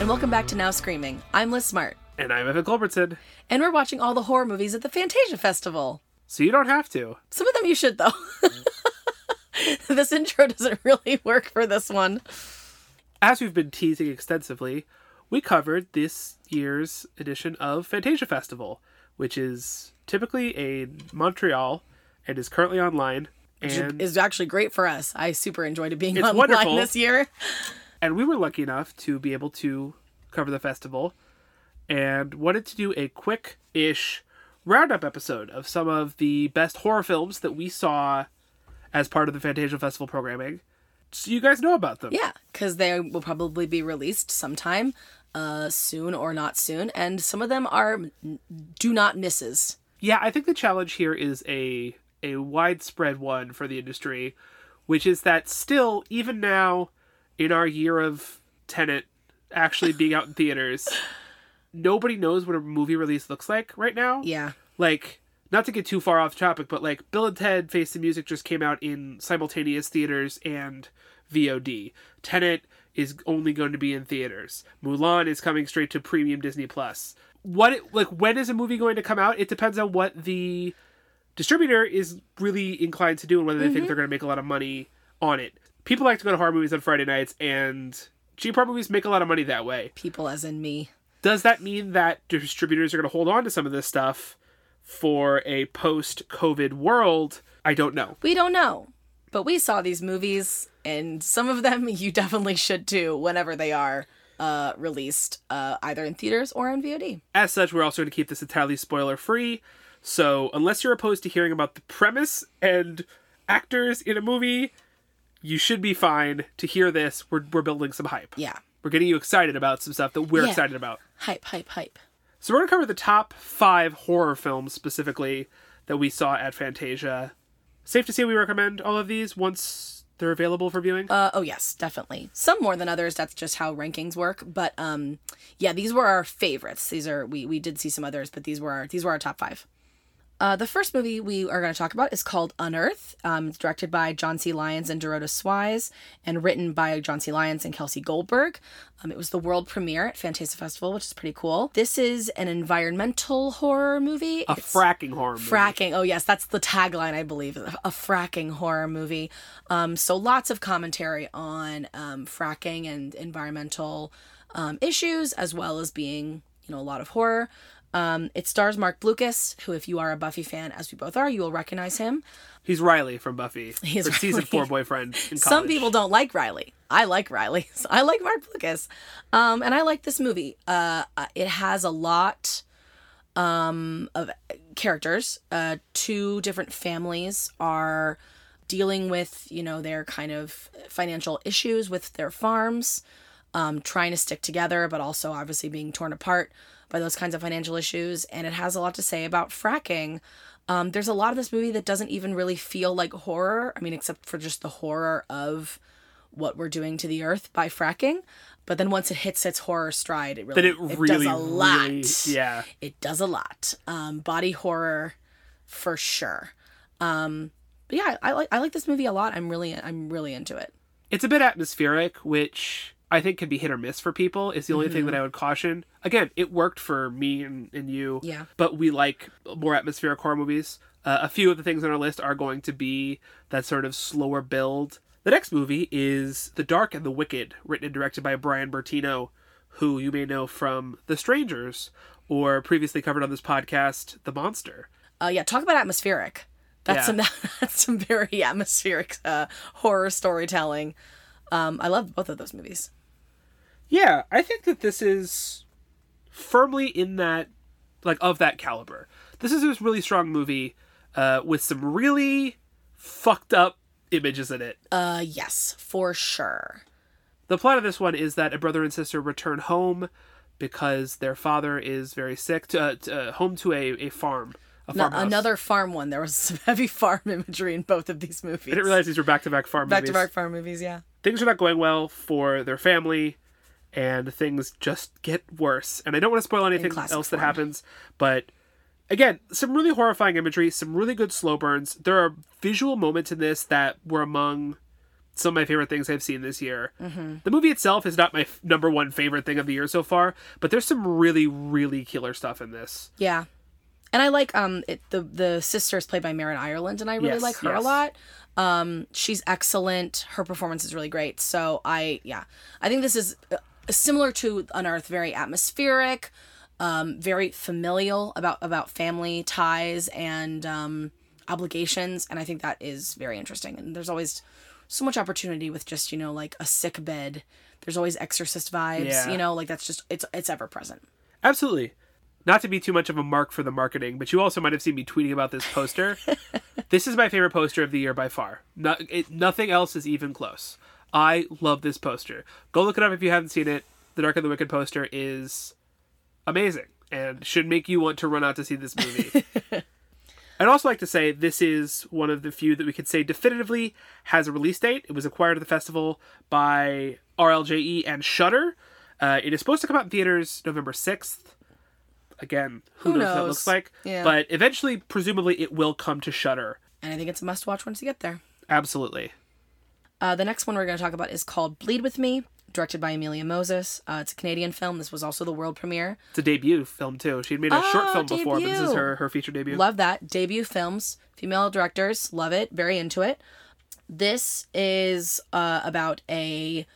and welcome back to Now Screaming. I'm Liz Smart. And I'm Evan Culbertson. And we're watching all the horror movies at the Fantasia Festival. So you don't have to. Some of them you should, though. This intro doesn't really work for this one. As we've been teasing extensively, we covered this year's edition of Fantasia Festival, which is typically in Montreal and is currently online. And is actually great for us. I super enjoyed it being online wonderful. This year. And we were lucky enough to be able to cover the festival and wanted to do a quick-ish roundup episode of some of the best horror films that we saw as part of the Fantasia Festival programming, so you guys know about them. Yeah, because they will probably be released sometime soon or not soon, and some of them are do not misses. Yeah, I think the challenge here is a widespread one for the industry, which is that still, even now, in our year of Tenet actually being out in theaters, nobody knows what a movie release looks like right now. Yeah. Like, not to get too far off topic, but like Bill and Ted Face the Music just came out in simultaneous theaters and VOD. Tenet is only going to be in theaters. Mulan is coming straight to premium Disney Plus. When is a movie going to come out? It depends on what the distributor is really inclined to do and whether they think they're going to make a lot of money on it. People like to go to horror movies on Friday nights, and cheap horror movies make a lot of money that way. People as in me. Does that mean that distributors are going to hold on to some of this stuff for a post-COVID world? I don't know. We don't know. But we saw these movies, and some of them you definitely should too whenever they are released, either in theaters or on VOD. As such, we're also going to keep this entirely spoiler-free. So unless you're opposed to hearing about the premise and actors in a movie, you should be fine to hear this. We're building some hype. Yeah. We're getting you excited about some stuff that we're excited about. Hype. So we're going to cover the top 5 horror films specifically that we saw at Fantasia. Safe to say we recommend all of these once they're available for viewing? Oh, yes, definitely. Some more than others. That's just how rankings work. But yeah, these were our favorites. These are we did see some others, but these were our top 5. The first movie we are going to talk about is called Unearth. It's directed by John C. Lyons and Dorota Swise and written by John C. Lyons and Kelsey Goldberg. It was the world premiere at Fantasia Festival, which is pretty cool. This is an environmental horror movie. It's fracking horror movie. Fracking. Oh, yes. That's the tagline, I believe. A fracking horror movie. So lots of commentary on fracking and environmental issues, as well as being, a lot of horror. It stars Mark Blucas, who, if you are a Buffy fan, as we both are, you will recognize him. He's Riley from Buffy. He's her season 4 boyfriend in college. Some people don't like Riley. I like Riley. So I like Mark Blucas. And I like this movie. It has a lot of characters. 2 different families are dealing with, their kind of financial issues with their farms, trying to stick together, but also obviously being torn apart by those kinds of financial issues, and it has a lot to say about fracking. There's a lot of this movie that doesn't even really feel like horror, except for just the horror of what we're doing to the earth by fracking. But then once it hits its horror stride, it really does a lot. Really, yeah. It does a lot. Body horror for sure. But yeah, I like this movie a lot. I'm really into it. It's a bit atmospheric, which I think can be hit or miss for people. It's the only thing that I would caution. Again, it worked for me and you. Yeah. But we like more atmospheric horror movies. A few of the things on our list are going to be that sort of slower build. The next movie is The Dark and the Wicked, written and directed by Brian Bertino, who you may know from The Strangers, or previously covered on this podcast, The Monster. Yeah, talk about atmospheric. That's some very atmospheric horror storytelling. I love both of those movies. Yeah, I think that this is firmly in that, of that caliber. This is a really strong movie with some really fucked up images in it. Yes, for sure. The plot of this one is that a brother and sister return home because their father is very sick, home to a farm. Another farm one. There was some heavy farm imagery in both of these movies. I didn't realize these were back-to-back farm movies. Back-to-back farm movies, yeah. Things are not going well for their family, and things just get worse. And I don't want to spoil anything else that happens, but again, some really horrifying imagery, some really good slow burns. There are visual moments in this that were among some of my favorite things I've seen this year. Mm-hmm. The movie itself is not my number one favorite thing of the year so far, but there's some really, really killer stuff in this. Yeah. And I like the sister is played by Marin Ireland, and I really like her a lot. She's excellent. Her performance is really great. So I think this is similar to Unearth, very atmospheric, very familial about family ties and obligations. And I think that is very interesting. And there's always so much opportunity with just, like a sick bed. There's always exorcist vibes, that's just, it's ever present. Absolutely. Not to be too much of a mark for the marketing, but you also might have seen me tweeting about this poster. This is my favorite poster of the year by far. Nothing else is even close. I love this poster. Go look it up if you haven't seen it. The Dark and the Wicked poster is amazing and should make you want to run out to see this movie. I'd also like to say this is one of the few that we could say definitively has a release date. It was acquired at the festival by RLJE and Shudder. It is supposed to come out in theaters November 6th. Again, who knows what that looks like? Yeah. But eventually, presumably, it will come to Shudder. And I think it's a must-watch once you get there. Absolutely. The next one we're going to talk about is called Bleed With Me, directed by Amelia Moses. It's a Canadian film. This was also the world premiere. It's a debut film, too. She'd made a short film before, but this is her feature debut. Love that. Debut films. Female directors. Love it. Very into it. This is about a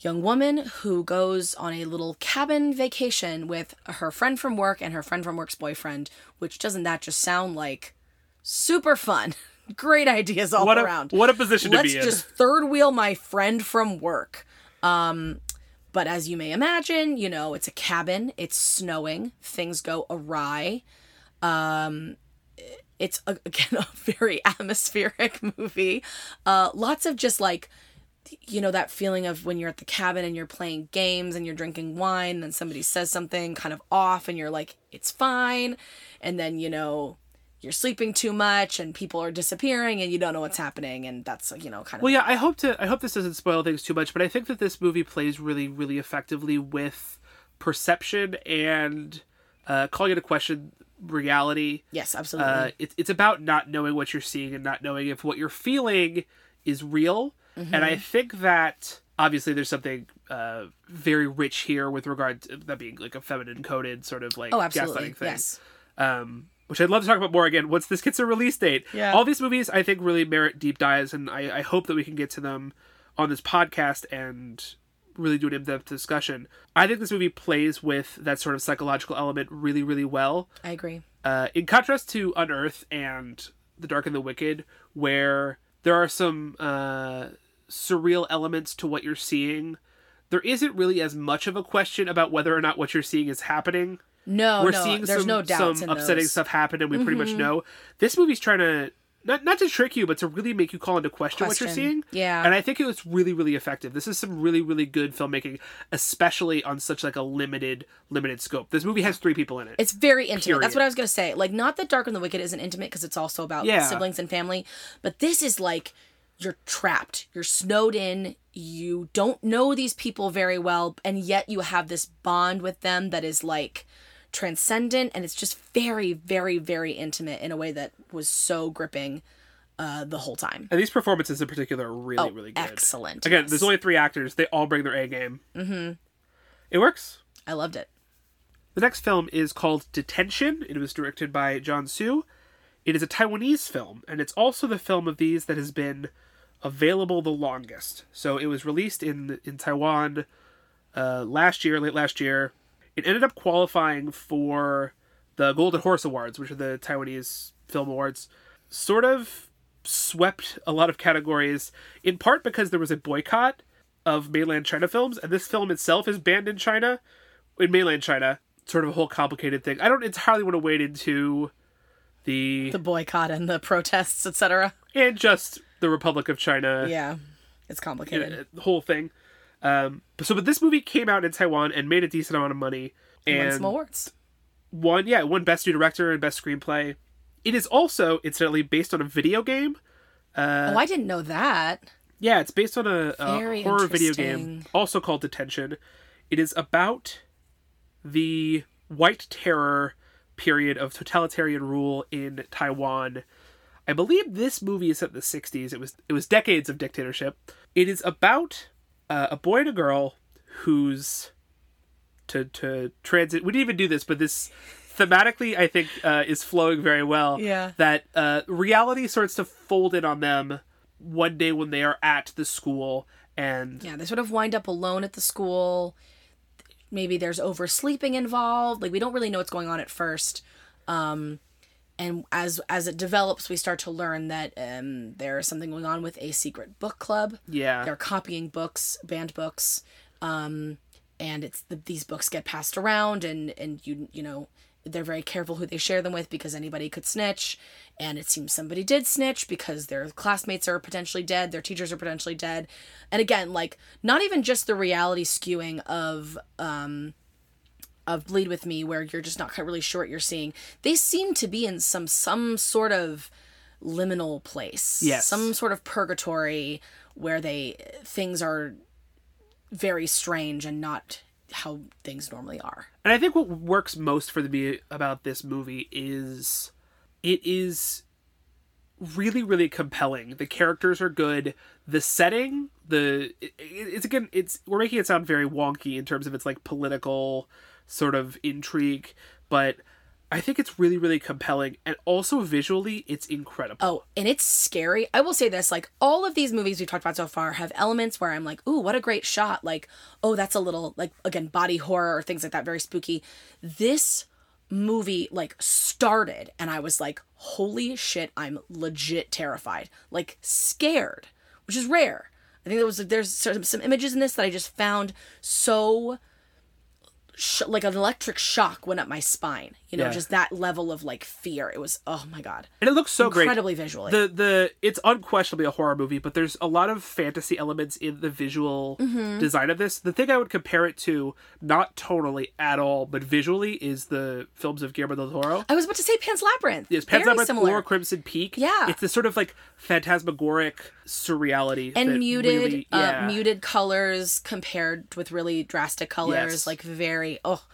young woman who goes on a little cabin vacation with her friend from work and her friend from work's boyfriend, which doesn't that just sound like super fun? Great ideas all around. What a position to be in. Let's just third wheel my friend from work. But as you may imagine, it's a cabin, it's snowing, things go awry. It's, again, a very atmospheric movie. Lots of just like, that feeling of when you're at the cabin and you're playing games and you're drinking wine and then somebody says something kind of off and you're like, it's fine. And then, you're sleeping too much and people are disappearing and you don't know what's happening. And that's, kind of. Well, yeah, I hope this doesn't spoil things too much, but I think that this movie plays really, really effectively with perception and calling into question reality. Yes, absolutely. It's about not knowing what you're seeing and not knowing if what you're feeling is real. Mm-hmm. And I think that obviously there's something very rich here with regard to that being like a feminine coded sort of like gaslighting thing, yes. Which I'd love to talk about more again once this gets a release date. Yeah. All these movies I think really merit deep dives, and I hope that we can get to them on this podcast and really do an in-depth discussion. I think this movie plays with that sort of psychological element really, really well. I agree. In contrast to Unearth and The Dark and the Wicked, where there are some surreal elements to what you're seeing. There isn't really as much of a question about whether or not what you're seeing is happening. No, seeing there's no doubts some in upsetting those. Stuff happen, and we pretty much know. This movie's trying to not to trick you, but to really make you call into question what you're seeing. Yeah, and I think it was really, really effective. This is some really, really good filmmaking, especially on such like a limited scope. This movie has 3 people in it. It's very intimate. Period. That's what I was gonna say. Like, not that Dark and the Wicked isn't intimate because it's also about siblings and family, but this is like you're trapped, you're snowed in, you don't know these people very well, and yet you have this bond with them that is like transcendent, and it's just very, very, very intimate in a way that was so gripping the whole time. And these performances in particular are really, really good. Excellent. Again, there's only 3 actors. They all bring their A game. Mm-hmm. It works. I loved it. The next film is called Detention. It was directed by John Hsu. It is a Taiwanese film, and it's also the film of these that has been available the longest. So it was released in Taiwan late last year. It ended up qualifying for the Golden Horse Awards, which are the Taiwanese film awards. Sort of swept a lot of categories, in part because there was a boycott of mainland China films, and this film itself is banned in mainland China. Sort of a whole complicated thing. I don't entirely want to wade into the boycott and the protests, etc. And just the Republic of China. Yeah, it's complicated. The whole thing. But this movie came out in Taiwan and made a decent amount of money. And won some awards. Won Best New Director and Best Screenplay. It is also, incidentally, based on a video game. I didn't know that. Yeah, it's based on a horror video game, also called Detention. It is about the White Terror period of totalitarian rule in Taiwan. I believe this movie is set in the 60s. It was decades of dictatorship. It is about a boy and a girl who's to transit. We didn't even do this, but this thematically, I think, is flowing very well. Yeah. That reality starts to fold in on them one day when they are at the school. And yeah, they sort of wind up alone at the school. Maybe there's oversleeping involved. Like, we don't really know what's going on at first. And as it develops, we start to learn that there is something going on with a secret book club. Yeah. They're copying books, banned books. And it's these books get passed around, and you know, they're very careful who they share them with because anybody could snitch. And it seems somebody did snitch because their classmates are potentially dead. Their teachers are potentially dead. And again, like, not even just the reality skewing of Bleed With Me, where you're just not really sure what you're seeing. They seem to be in some sort of liminal place. Yes. Some sort of purgatory where things are very strange and not how things normally are. And I think what works most for me about this movie is it is really, really compelling. The characters are good. The setting, we're making it sound very wonky in terms of its like political sort of intrigue, but I think it's really, really compelling. And also visually, it's incredible. Oh, and it's scary. I will say this, like, all of these movies we've talked about so far have elements where I'm like, ooh, what a great shot. Like, oh, that's a little, like, again, body horror or things like that, very spooky. This movie, like, started and I was like, holy shit, I'm legit terrified. Like, scared, which is rare. I think there's some images in this that I just found so... like an electric shock went up my spine, you know. Yeah. Just that level of like fear. It was, oh my god, and it looks so incredibly great visually. It's unquestionably a horror movie, but there's a lot of fantasy elements in the visual design of this. The thing I would compare it to, not tonally at all, but visually, is the films of Guillermo del Toro. I was about to say Pan's Labyrinth. Yes, Pan's Labyrinth similar. Or Crimson Peak. Yeah, it's this sort of like phantasmagoric surreality and muted colors compared with really drastic colors. Yes. Like very. Oh,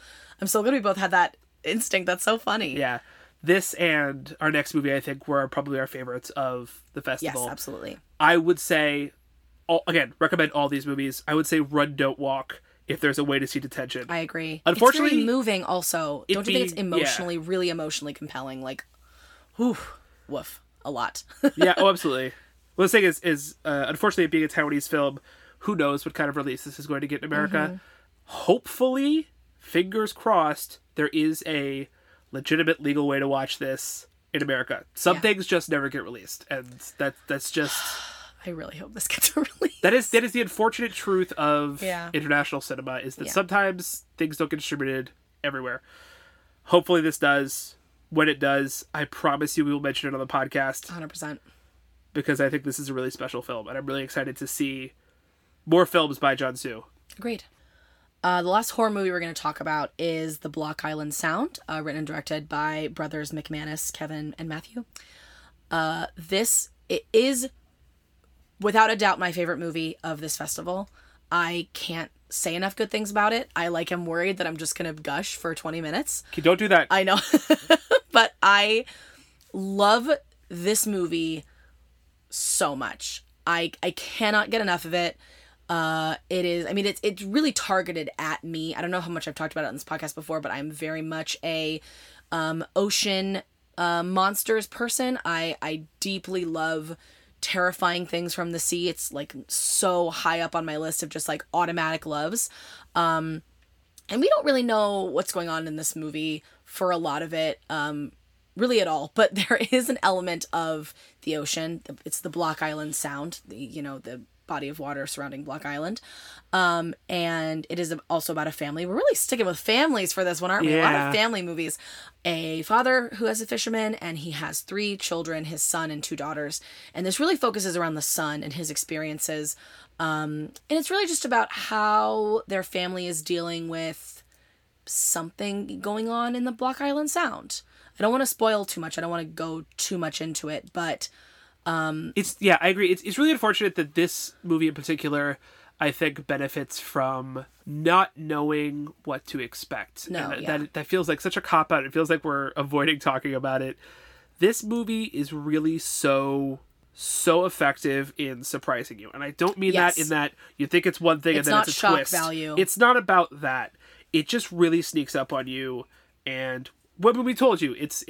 I'm so glad we both had that instinct. That's so funny. Yeah. This and our next movie, I think, were probably our favorites of the festival. Yes, absolutely. I would say, recommend all these movies. I would say run, don't walk if there's a way to see Detention. I agree. Unfortunately, it's very moving also. Don't you think it's really emotionally compelling? Like, woof, a lot. Yeah, oh, absolutely. Well, the thing is, unfortunately, it being a Taiwanese film, who knows what kind of release this is going to get in America. Mm-hmm. Hopefully, fingers crossed, there is a legitimate legal way to watch this in America. Some things just never get released, and that's just... I really hope this gets released. That is the unfortunate truth of international cinema, is that sometimes things don't get distributed everywhere. Hopefully this does. When it does, I promise you we will mention it on the podcast. 100%. Because I think this is a really special film, and I'm really excited to see more films by John Hsu. Agreed. The last horror movie we're going to talk about is The Block Island Sound, written and directed by brothers McManus, Kevin, and Matthew. It is, without a doubt, my favorite movie of this festival. I can't say enough good things about it. I am worried that I'm just going to gush for 20 minutes. Okay, don't do that. I know. But I love this movie so much. I cannot get enough of it. It is, I mean, it's really targeted at me. I don't know how much I've talked about it on this podcast before, but I'm very much a, ocean, monsters person. I deeply love terrifying things from the sea. It's like so high up on my list of just like automatic loves. And we don't really know what's going on in this movie for a lot of it, really at all, but there is an element of the ocean. It's the Block Island Sound, the body of water surrounding Block Island. And it is also about a family. We're really sticking with families for this one, aren't we? Yeah. A lot of family movies. A father who is a fisherman, and he has 3 children, his son and 2 daughters. And this really focuses around the son and his experiences. And it's really just about how their family is dealing with something going on in the Block Island Sound. I don't want to spoil too much. I don't want to go too much into it, but I agree. It's really unfortunate that this movie in particular, I think, benefits from not knowing what to expect. No, and that feels like such a cop out. It feels like we're avoiding talking about it. This movie is really so effective in surprising you. And I don't mean that in that you think it's one thing and then it's a shock twist. Value. It's not about that. It just really sneaks up on you. And what we told you, it's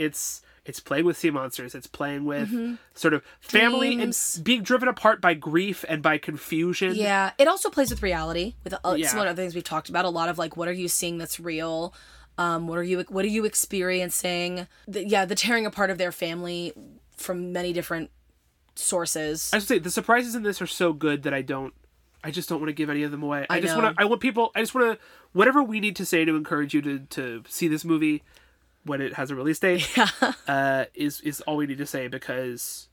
playing with sea monsters. It's playing with sort of family and being driven apart by grief and by confusion. Yeah. It also plays with reality, with some other things we've talked about. A lot of like, what are you seeing that's real? What are you experiencing? The tearing apart of their family from many different sources. I would say the surprises in this are so good that I just don't want to give any of them away. I just want to whatever we need to say to encourage you to see this movie when it has a release date is all we need to say, because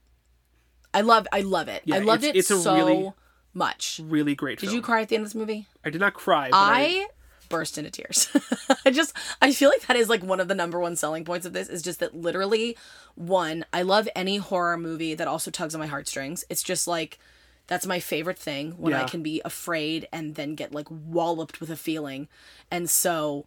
I love it. Yeah, I loved it so really, much. Really great film. Did you cry at the end of this movie? I did not cry, but I burst into tears. I feel like that is like one of the number one selling points of this, is just that literally, one, I love any horror movie that also tugs on my heartstrings. It's just like, that's my favorite thing, when I can be afraid and then get like walloped with a feeling. And so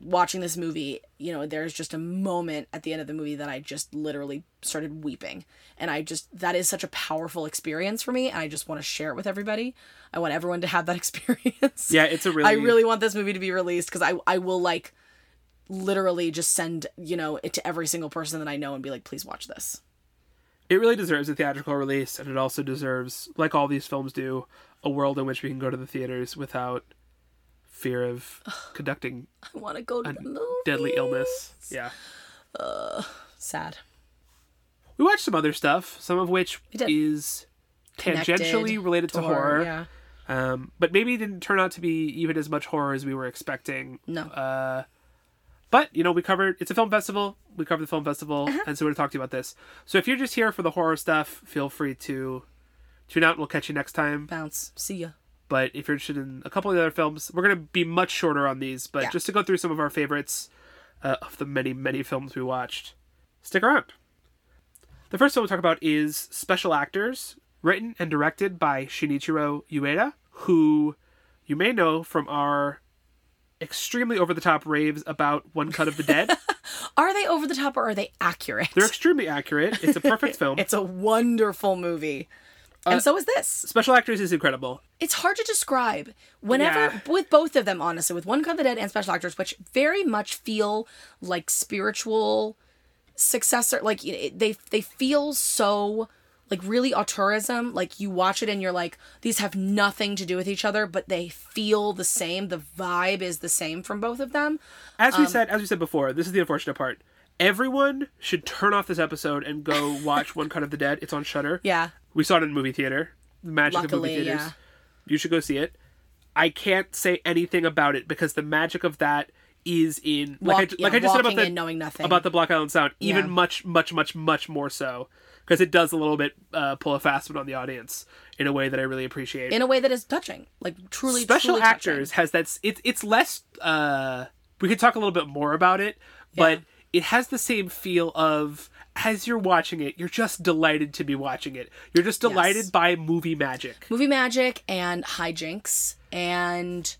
watching this movie, you know, there's just a moment at the end of the movie that I just literally started weeping. And that is such a powerful experience for me. And I just want to share it with everybody. I want everyone to have that experience. Yeah, I really want this movie to be released, because I will like literally just send, you know, it to every single person that I know and be like, please watch this. It really deserves a theatrical release. And it also deserves, like all these films do, a world in which we can go to the theaters without fear of conducting I want to go to the movies. Deadly illness. Yeah. Sad. We watched some other stuff, some of which is tangentially related to horror. Yeah. But maybe it didn't turn out to be even as much horror as we were expecting. No. But, you know, we covered... It's a film festival. We covered the film festival. Uh-huh. And so we're going to talk to you about this. So if you're just here for the horror stuff, feel free to tune out. We'll catch you next time. Bounce. See ya. But if you're interested in a couple of the other films, we're going to be much shorter on these. But just to go through some of our favorites of the many, many films we watched, stick around. The first film we'll talk about is Special Actors, written and directed by Shinichiro Ueda, who you may know from our extremely over-the-top raves about One Cut of the Dead. Are they over-the-top or are they accurate? They're extremely accurate. It's a perfect film. It's a wonderful movie. And so is this. Special Actors is incredible. It's hard to describe. With both of them, honestly, with One Cut of the Dead and Special Actors, which very much feel like spiritual successor. Like, they feel so, like, really auteurism. Like, you watch it and you're like, these have nothing to do with each other, but they feel the same. The vibe is the same from both of them. As we said before, this is the unfortunate part. Everyone should turn off this episode and go watch One Cut of the Dead. It's on Shudder. Yeah. We saw it in movie theater. The magic of movie theaters. Yeah. You should go see it. I can't say anything about it because the magic of that is in... like I just said about the Block Island Sound, even much, much, much, much more so. Because it does a little bit pull a fast one on the audience in a way that I really appreciate. In a way that is touching. Like, truly, Special Actors touching. Has that... It's less... we could talk a little bit more about it, but... It has the same feel of, as you're watching it, you're just delighted to be watching it. You're just delighted by movie magic. Movie magic and hijinks and,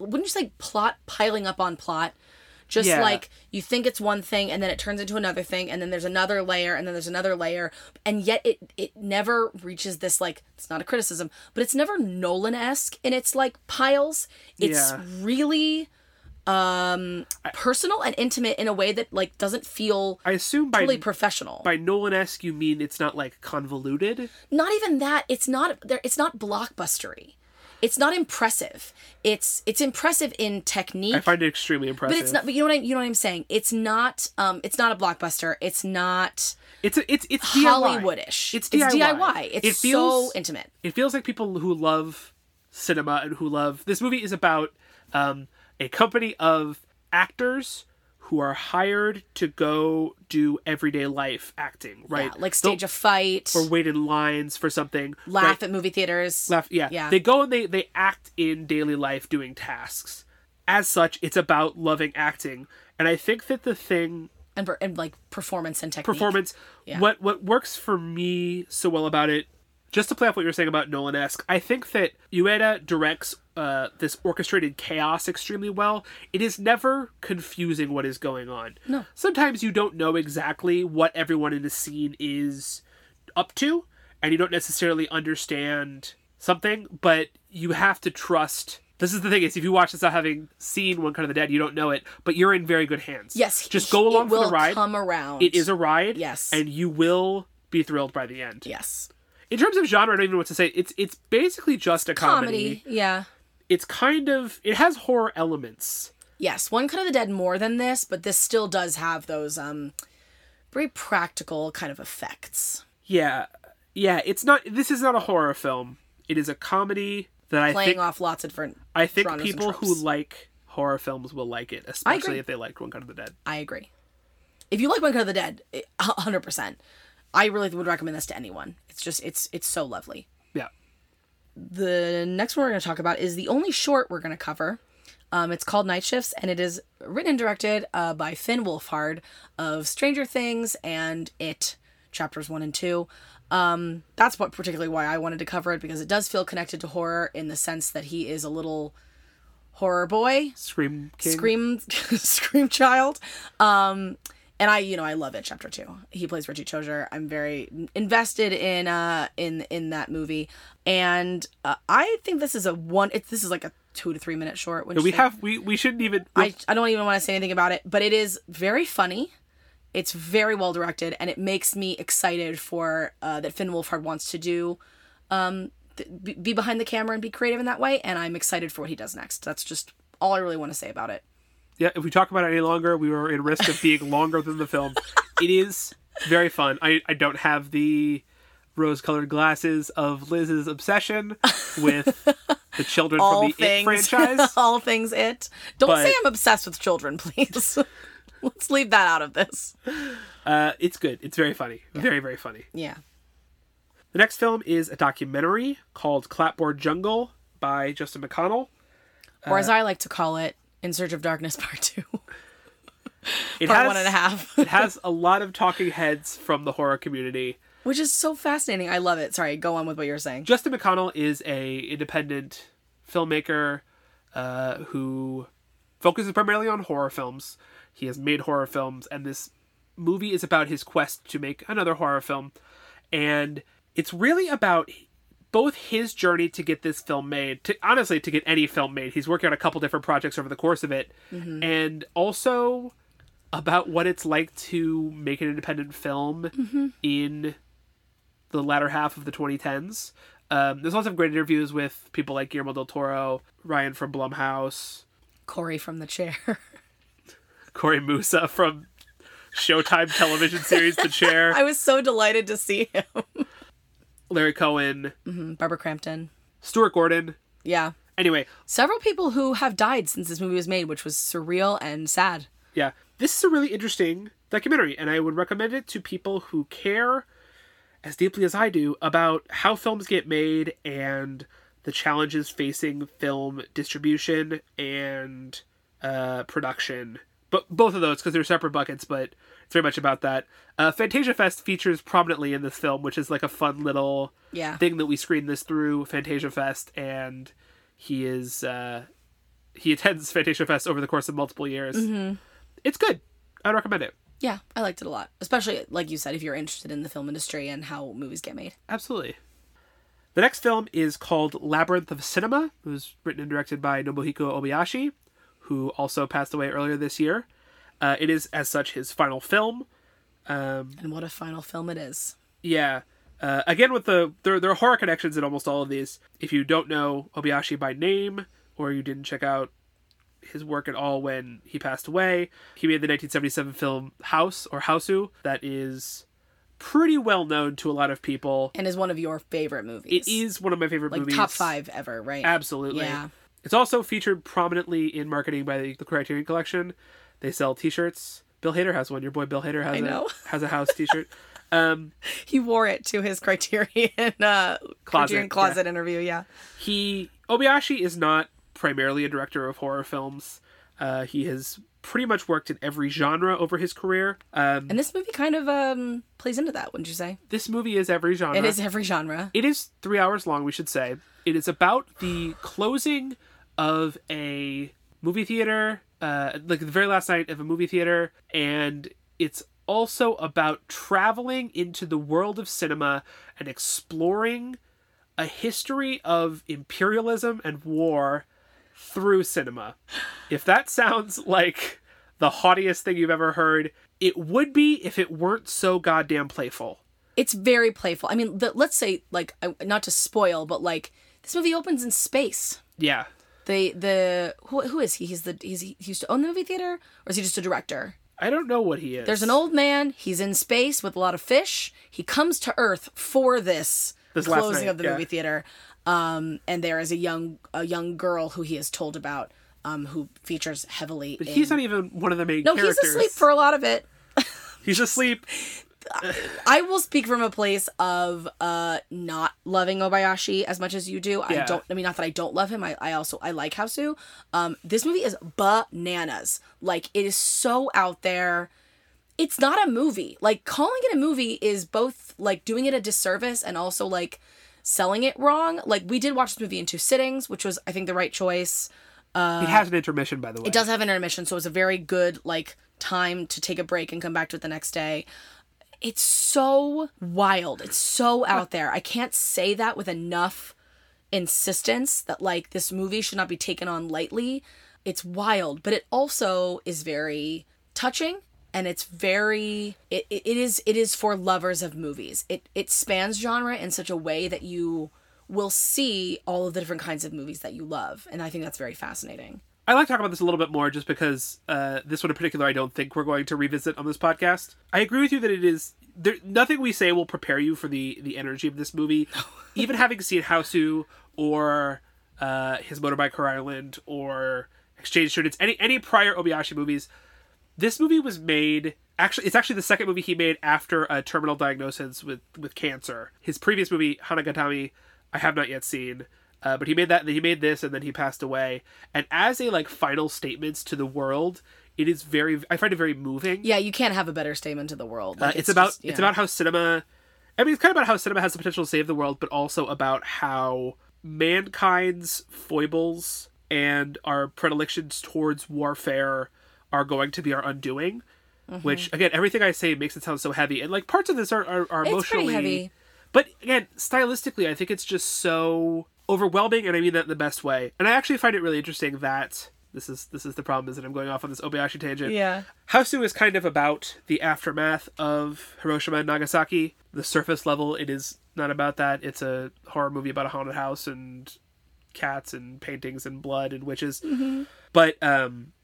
wouldn't you say, plot piling up on plot? Just like, you think it's one thing and then it turns into another thing and then there's another layer and then there's another layer. And yet it never reaches this, like, it's not a criticism, but it's never Nolan-esque in its, like, piles. It's really... personal and intimate in a way that, like, doesn't feel totally professional. By Nolan-esque, you mean it's not, like, convoluted? Not even that. It's not blockbustery. It's not impressive. It's impressive in technique. I find it extremely impressive. But it's not. But you know what I'm saying. It's not a blockbuster. It's not. It's Hollywood-ish. It's DIY. It feels so intimate. It feels like people who love cinema and who love this movie is about. A company of actors who are hired to go do everyday life acting, right? Yeah, like stage a fight. Or wait in lines for something. Laugh at movie theaters. Laugh. They go and they act in daily life doing tasks. As such, it's about loving acting. And I think that the thing... And like performance and technique. Performance. Yeah. What works for me so well about it, Just to play off what you were saying about Nolan-esque, I think that Ueda directs this orchestrated chaos extremely well. It is never confusing what is going on. No. Sometimes you don't know exactly what everyone in the scene is up to, and you don't necessarily understand something, but you have to trust... This is the thing, is if you watch this not having seen One Cut of the Dead, you don't know it, but you're in very good hands. Yes. Just go along for the ride. It will come around. It is a ride. Yes. And you will be thrilled by the end. Yes. In terms of genre, I don't even know what to say. It's basically just a comedy. Yeah. It's kind of... It has horror elements. Yes. One Cut of the Dead more than this, but this still does have those very practical kind of effects. Yeah. Yeah, it's not... This is not a horror film. It is a comedy... Playing off lots of different genres. I think people who like horror films will like it, especially if they liked One Cut of the Dead. I agree. If you like One Cut of the Dead, 100%. I really would recommend this to anyone. It's just, it's so lovely. Yeah. The next one we're going to talk about is the only short we're going to cover. It's called Night Shifts, and it is written and directed by Finn Wolfhard of Stranger Things and It, Chapters 1 and 2. That's what particularly why I wanted to cover it, because it does feel connected to horror in the sense that he is a little horror boy, scream child. And I love It Chapter 2. He plays Richie Chosher. I'm very invested in that movie, and I think this is this is like a 2 to 3 minute short. We shouldn't even. I don't even want to say anything about it, but it is very funny. It's very well directed, and it makes me excited for that Finn Wolfhard wants to do, be behind the camera and be creative in that way. And I'm excited for what he does next. That's just all I really want to say about it. Yeah, if we talk about it any longer, we are in risk of being longer than the film. It is very fun. I don't have the rose-colored glasses of Liz's obsession with the children from the It franchise. All things It. Don't say I'm obsessed with children, please. Let's leave that out of this. It's good. It's very funny. Yeah. Very, very funny. Yeah. The next film is a documentary called Clapboard Jungle by Justin McConnell. Or as I like to call it, In Search of Darkness Part 2. Part 1.5. It has a lot of talking heads from the horror community. Which is so fascinating. I love it. Sorry, go on with what you were saying. Justin McConnell is a independent filmmaker who focuses primarily on horror films. He has made horror films, and this movie is about his quest to make another horror film. And it's really about both his journey to get this film made, to get any film made. He's working on a couple different projects over the course of it. Mm-hmm. And also about what it's like to make an independent film mm-hmm. in the latter half of the 2010s. There's lots of great interviews with people like Guillermo del Toro, Ryan from Blumhouse. Corey from The Chair. Corey Musa from Showtime television series The Chair. I was so delighted to see him. Larry Cohen. Mm-hmm. Barbara Crampton. Stuart Gordon. Yeah. Anyway. Several people who have died since this movie was made, which was surreal and sad. Yeah. This is a really interesting documentary, and I would recommend it to people who care as deeply as I do about how films get made and the challenges facing film distribution and production. But both of those, because they're separate buckets, but it's very much about that. Fantasia Fest features prominently in this film, which is like a fun little thing that we screened this through Fantasia Fest, and he attends Fantasia Fest over the course of multiple years. Mm-hmm. It's good. I'd recommend it. Yeah, I liked it a lot. Especially, like you said, if you're interested in the film industry and how movies get made. Absolutely. The next film is called Labyrinth of Cinema. It was written and directed by Nobuhiko Obayashi, who also passed away earlier this year. It is, as such, his final film. And what a final film it is. Yeah. Again, with there are horror connections in almost all of these. If you don't know Obayashi by name, or you didn't check out his work at all when he passed away, he made the 1977 film House, or Hausu, that is pretty well known to a lot of people. And is one of your favorite movies. It is one of my favorite movies. Like, top 5 ever, right? Absolutely. Yeah. It's also featured prominently in marketing by the Criterion Collection. They sell t-shirts. Bill Hader has one. Your boy Bill Hader has a House t-shirt. He wore it to his Criterion Closet interview. Yeah. Obayashi is not primarily a director of horror films. He has pretty much worked in every genre over his career. And this movie kind of plays into that, wouldn't you say? This movie is every genre. It is every genre. It is 3 hours long, we should say. It is about the closing of a movie theater, like the very last night of a movie theater. And it's also about traveling into the world of cinema and exploring a history of imperialism and war through cinema. If that sounds like the haughtiest thing you've ever heard, it would be if it weren't so goddamn playful. It's very playful. I mean, let's say, like, not to spoil, but like this movie opens in space. Yeah. Who is he? He used to own the movie theater, or is he just a director? I don't know what he is. There's an old man. He's in space with a lot of fish. He comes to Earth for this closing night, of the movie theater. And there is a young girl who he is told about, who features heavily. But he's not even one of the main characters. No, he's asleep for a lot of it. He's asleep. I will speak from a place of not loving Obayashi as much as you do. Yeah. Not that I don't love him. I also like Hausu. This movie is bananas. Like, it is so out there. It's not a movie. Like, calling it a movie is both like doing it a disservice and also like selling it wrong. Like, we did watch this movie in 2 sittings, which was, I think, the right choice. It has an intermission, by the way. It does have an intermission, so it was a very good like time to take a break and come back to it the next day. It's so wild. It's so out there. I can't say that with enough insistence that, like, this movie should not be taken on lightly. It's wild, but it also is very touching, and it's very... It is for lovers of movies. It spans genre in such a way that you will see all of the different kinds of movies that you love, and I think that's very fascinating. I like talking about this a little bit more just because this one in particular, I don't think we're going to revisit on this podcast. I agree with you that it is... nothing we say will prepare you for the energy of this movie. Even having seen Hausu or His Motorbike Island or Exchange Students, any prior Obayashi movies, this movie was made... Actually, it's actually the second movie he made after a terminal diagnosis with cancer. His previous movie, Hanagatami, I have not yet seen... but he made that, and he made this, and then he passed away. And as a, like, final statements to the world, it is very... I find it very moving. Yeah, you can't have a better statement to the world. Like, it's about how cinema... I mean, it's kind of about how cinema has the potential to save the world, but also about how mankind's foibles and our predilections towards warfare are going to be our undoing. Mm-hmm. Which, again, everything I say makes it sound so heavy. And, like, parts of this are emotionally... It's pretty heavy. But, again, stylistically, I think it's just so... overwhelming, and I mean that in the best way. And I actually find it really interesting that this is the problem, is that I'm going off on this Obayashi tangent. Yeah. Hausu is kind of about the aftermath of Hiroshima and Nagasaki. The surface level, it is not about that. It's a horror movie about a haunted house and cats and paintings and blood and witches. Mm-hmm. But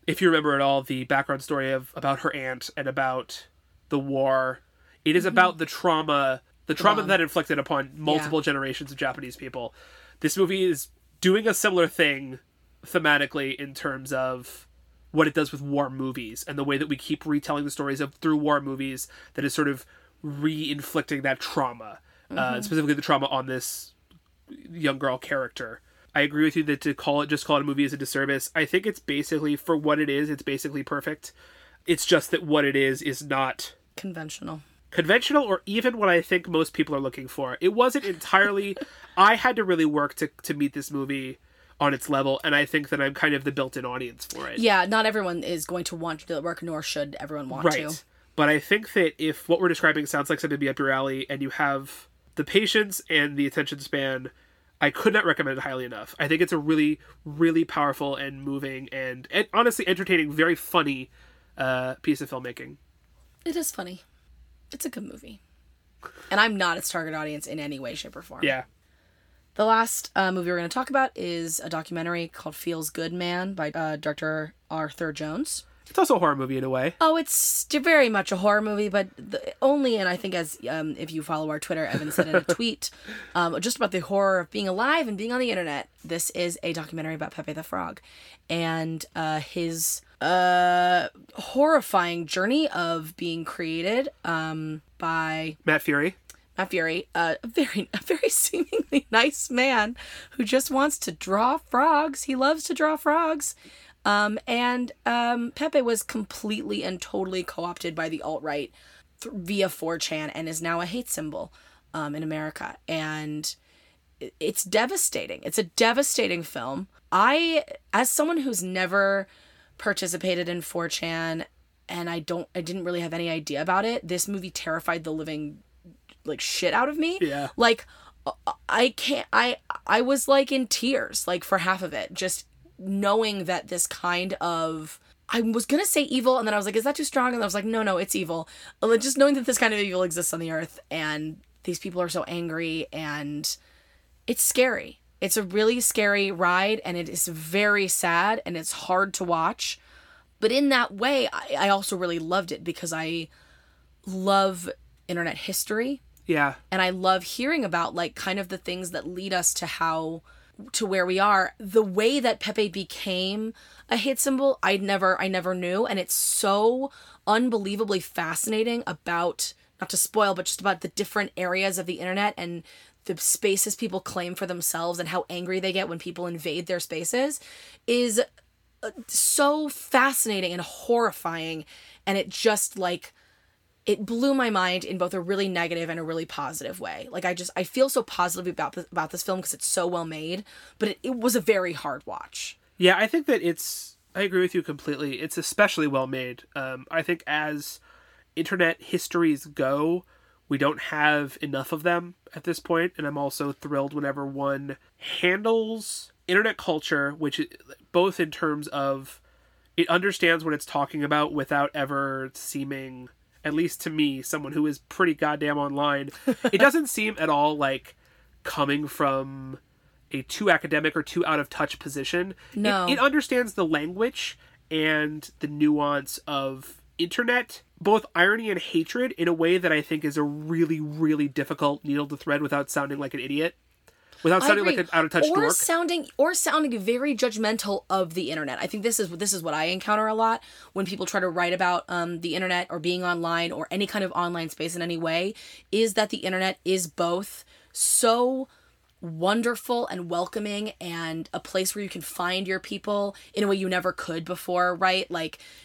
if you remember at all, the background story about her aunt and about the war, it is mm-hmm. about the trauma that inflicted upon multiple generations of Japanese people. This movie is doing a similar thing thematically in terms of what it does with war movies and the way that we keep retelling the stories through war movies that is sort of re-inflicting that trauma, mm-hmm. Specifically the trauma on this young girl character. I agree with you that to call it a movie is a disservice. I think it's basically, for what it is, it's basically perfect. It's just that what it is not... Conventional or even what I think most people are looking for. It wasn't entirely... I had to really work to meet this movie on its level, and I think that I'm kind of the built-in audience for it. Yeah, not everyone is going to want to do that work, nor should everyone want to. Right. But I think that if what we're describing sounds like something to be up your alley, and you have the patience and the attention span, I could not recommend it highly enough. I think it's a really, really powerful and moving and honestly entertaining, very funny piece of filmmaking. It is funny. It's a good movie. And I'm not its target audience in any way, shape, or form. Yeah. The last movie we're going to talk about is a documentary called Feels Good Man by director Arthur Jones. It's also a horror movie in a way. Oh, it's very much a horror movie, but only, and I think as if you follow our Twitter, Evan sent in a tweet just about the horror of being alive and being on the internet. This is a documentary about Pepe the Frog and his... horrifying journey of being created by Matt Fury, a very seemingly nice man who just wants to draw frogs. He loves to draw frogs, And Pepe was completely and totally co-opted by the alt-right via 4chan and is now a hate symbol in America. And it's devastating. It's a devastating film. I, as someone who's never participated in 4chan, and I didn't really have any idea about it, this movie terrified the living shit out of me. Yeah. I was in tears, for half of it, just knowing that this kind of, I was going to say evil, and then I was like, is that too strong? And I was like, no, it's evil. Just knowing that this kind of evil exists on the earth, and these people are so angry, and it's scary. It's a really scary ride, and it is very sad, and it's hard to watch. But in that way, I also really loved it, because I love internet history. Yeah. And I love hearing about, kind of the things that lead us to to where we are. The way that Pepe became a hate symbol, I never knew. And it's so unbelievably fascinating about, not to spoil, but just about the different areas of the internet and the spaces people claim for themselves and how angry they get when people invade their spaces is so fascinating and horrifying. And it just, it blew my mind in both a really negative and a really positive way. I feel so positive about this film because it's so well made, but it was a very hard watch. Yeah, I think that I agree with you completely. It's especially well made. I think as internet histories go, we don't have enough of them at this point, and I'm also thrilled whenever one handles internet culture, which both in terms of it understands what it's talking about without ever seeming, at least to me, someone who is pretty goddamn online, it doesn't seem at all like coming from a too academic or too out of touch position. No. It understands the language and the nuance of internet, both irony and hatred, in a way that I think is a really, really difficult needle to thread without sounding like an idiot, without sounding like an out-of-touch dork, or sounding very judgmental of the internet. I think this is what I encounter a lot when people try to write about the internet or being online or any kind of online space in any way, is that the internet is both so wonderful and welcoming and a place where you can find your people in a way you never could before, right?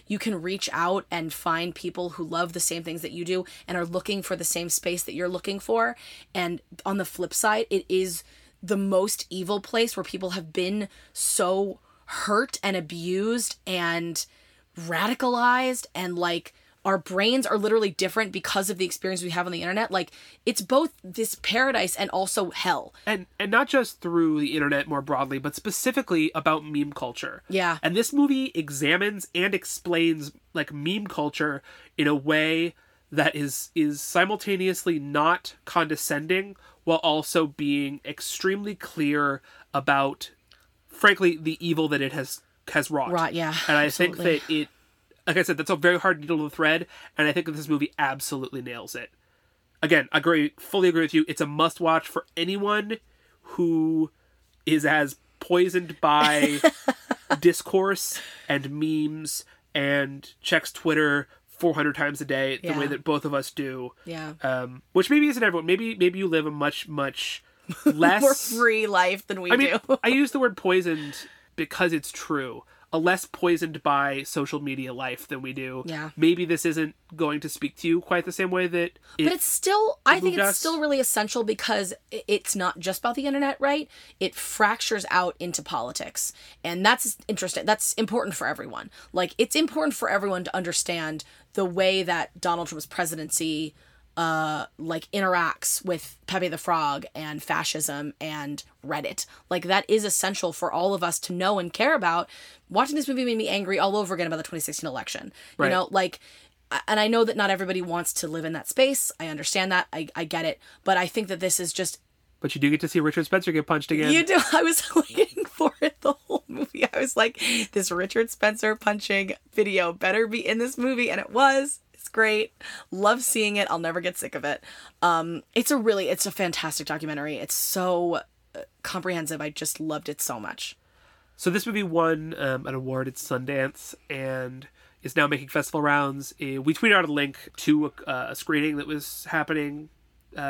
You can reach out and find people who love the same things that you do and are looking for the same space that you're looking for. And on the flip side, it is the most evil place where people have been so hurt and abused and radicalized, and our brains are literally different because of the experience we have on the internet. It's both this paradise and also hell. And not just through the internet more broadly, but specifically about meme culture. Yeah. And this movie examines and explains, meme culture in a way that is simultaneously not condescending while also being extremely clear about, frankly, the evil that it has wrought. Right, yeah. And I think that it... Like I said, that's a very hard needle to thread, and I think that this movie absolutely nails it. Again, fully agree with you. It's a must-watch for anyone who is as poisoned by discourse and memes and checks Twitter 400 times a day the way that both of us do. Yeah. Which maybe isn't everyone. Maybe you live a much, much less... more free life than we do. I use the word poisoned because it's true. A less poisoned by social media life than we do. Yeah. Maybe this isn't going to speak to you quite the same way that but it's still, I think it's still really essential because it's not just about the internet, right? It fractures out into politics. And that's interesting. That's important for everyone. It's important for everyone to understand the way that Donald Trump's presidency interacts with Pepe the Frog and fascism and Reddit. That is essential for all of us to know and care about. Watching this movie made me angry all over again about the 2016 election. Right. And I know that not everybody wants to live in that space. I understand that. I get it. But I think that this is just... But you do get to see Richard Spencer get punched again. You do. I was waiting for it the whole movie. I was like, this Richard Spencer punching video better be in this movie. And it was. It's great. Love seeing it. I'll never get sick of it. It's a fantastic documentary. It's so comprehensive. I just loved it so much. So this movie won an award at Sundance and is now making festival rounds. We tweeted out a link to a screening that was happening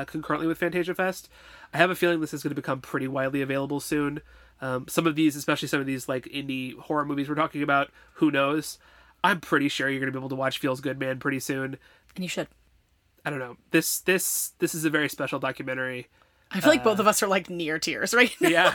concurrently with Fantasia Fest. I have a feeling this is going to become pretty widely available soon. Some of these, especially some of these like indie horror movies we're talking about, who knows? I'm pretty sure you're going to be able to watch Feels Good Man pretty soon. And you should. I don't know. This is a very special documentary. I feel like both of us are like near tears right now. Yeah.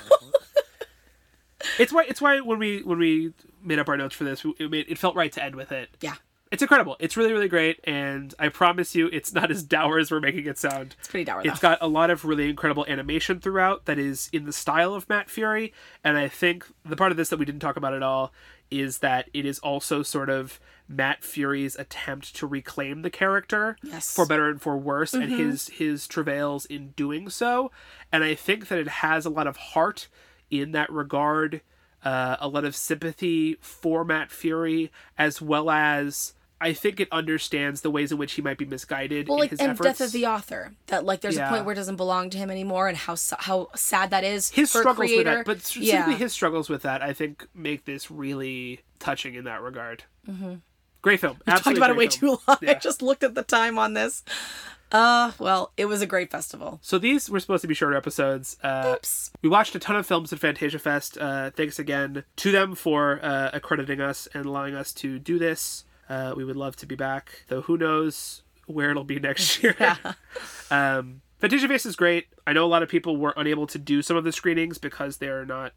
It's why when we made up our notes for this, it felt right to end with it. Yeah. It's incredible. It's really, really great. And I promise you, it's not as dour as we're making it sound. It's pretty dour, though. It's got a lot of really incredible animation throughout that is in the style of Matt Fury. And I think the part of this that we didn't talk about at all is that it is also sort of Matt Fury's attempt to reclaim the character, yes, for better and for worse, mm-hmm, and his travails in doing so. And I think that it has a lot of heart in that regard, a lot of sympathy for Matt Fury, as well as... I think it understands the ways in which he might be misguided in his efforts. Death of the author. That, like, there's a point where it doesn't belong to him anymore, and how sad that is. His for struggles a with that, but specifically his struggles with that, I think, make this really touching in that regard. Mm-hmm. Great film. We talked about it way too long. Yeah. I just looked at the time on this. Well, it was a great festival. So these were supposed to be shorter episodes. Oops. We watched a ton of films at Fantasia Fest. Thanks again to them for accrediting us and allowing us to do this. We would love to be back, though who knows where it'll be next year. Yeah. Fantasia Fest is great. I know a lot of people were unable to do some of the screenings because they're not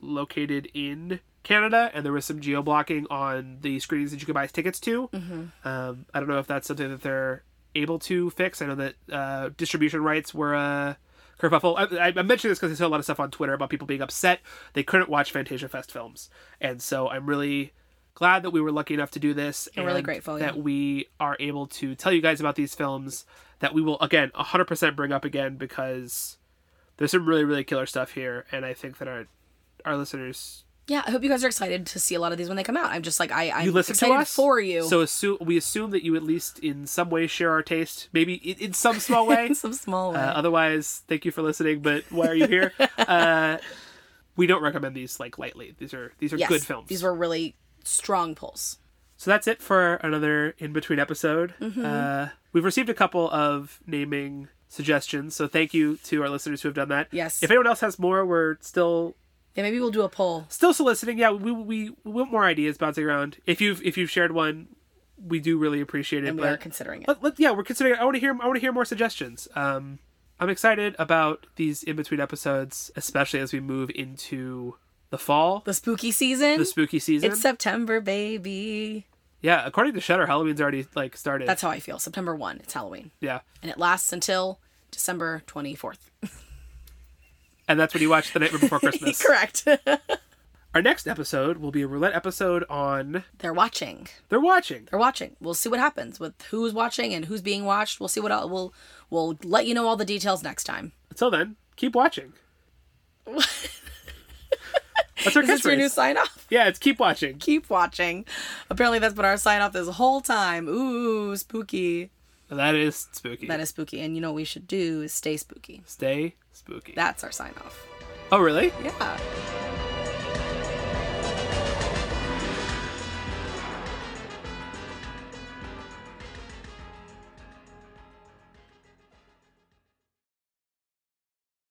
located in Canada, and there was some geo-blocking on the screenings that you could buy tickets to. Mm-hmm. I don't know if that's something that they're able to fix. I know that distribution rights were a kerfuffle. I mentioned this because I saw a lot of stuff on Twitter about people being upset they couldn't watch Fantasia Fest films. And so I'm really... glad that we were lucky enough to do this. I'm really grateful that we are able to tell you guys about these films that we will, again, 100% bring up again, because there's some really, really killer stuff here. And I think that our listeners... Yeah, I hope you guys are excited to see a lot of these when they come out. I'm just like, I'm excited for you. So we assume that you at least in some way share our taste, maybe in some small way. In some small way. Otherwise, thank you for listening, but why are you here? We don't recommend these like lightly. These are good films. These were really... strong pulls. So that's it for another in-between episode. Mm-hmm. We've received a couple of naming suggestions, so thank you to our listeners who have done that. Yes. If anyone else has more, we're still... Yeah, maybe we'll do a poll. Still soliciting. Yeah, we want more ideas bouncing around. If you've shared one, we do really appreciate it. And we're considering it. We're considering it. I want to hear more suggestions. I'm excited about these in-between episodes, especially as we move into... the fall. The spooky season. It's September, baby. Yeah, according to Shudder, Halloween's already, like, started. That's how I feel. September 1, it's Halloween. Yeah. And it lasts until December 24th. And that's when you watch The Night Before Christmas. Correct. Our next episode will be a roulette episode on... They're watching. We'll see what happens with who's watching and who's being watched. We'll see what... We'll let you know all the details next time. Until then, keep watching. What? That's our catchphrase. Your new sign-off? Yeah, it's keep watching. Keep watching. Apparently that's been our sign-off this whole time. Ooh, spooky. That is spooky. And you know what we should do is stay spooky. That's our sign-off. Oh, really? Yeah.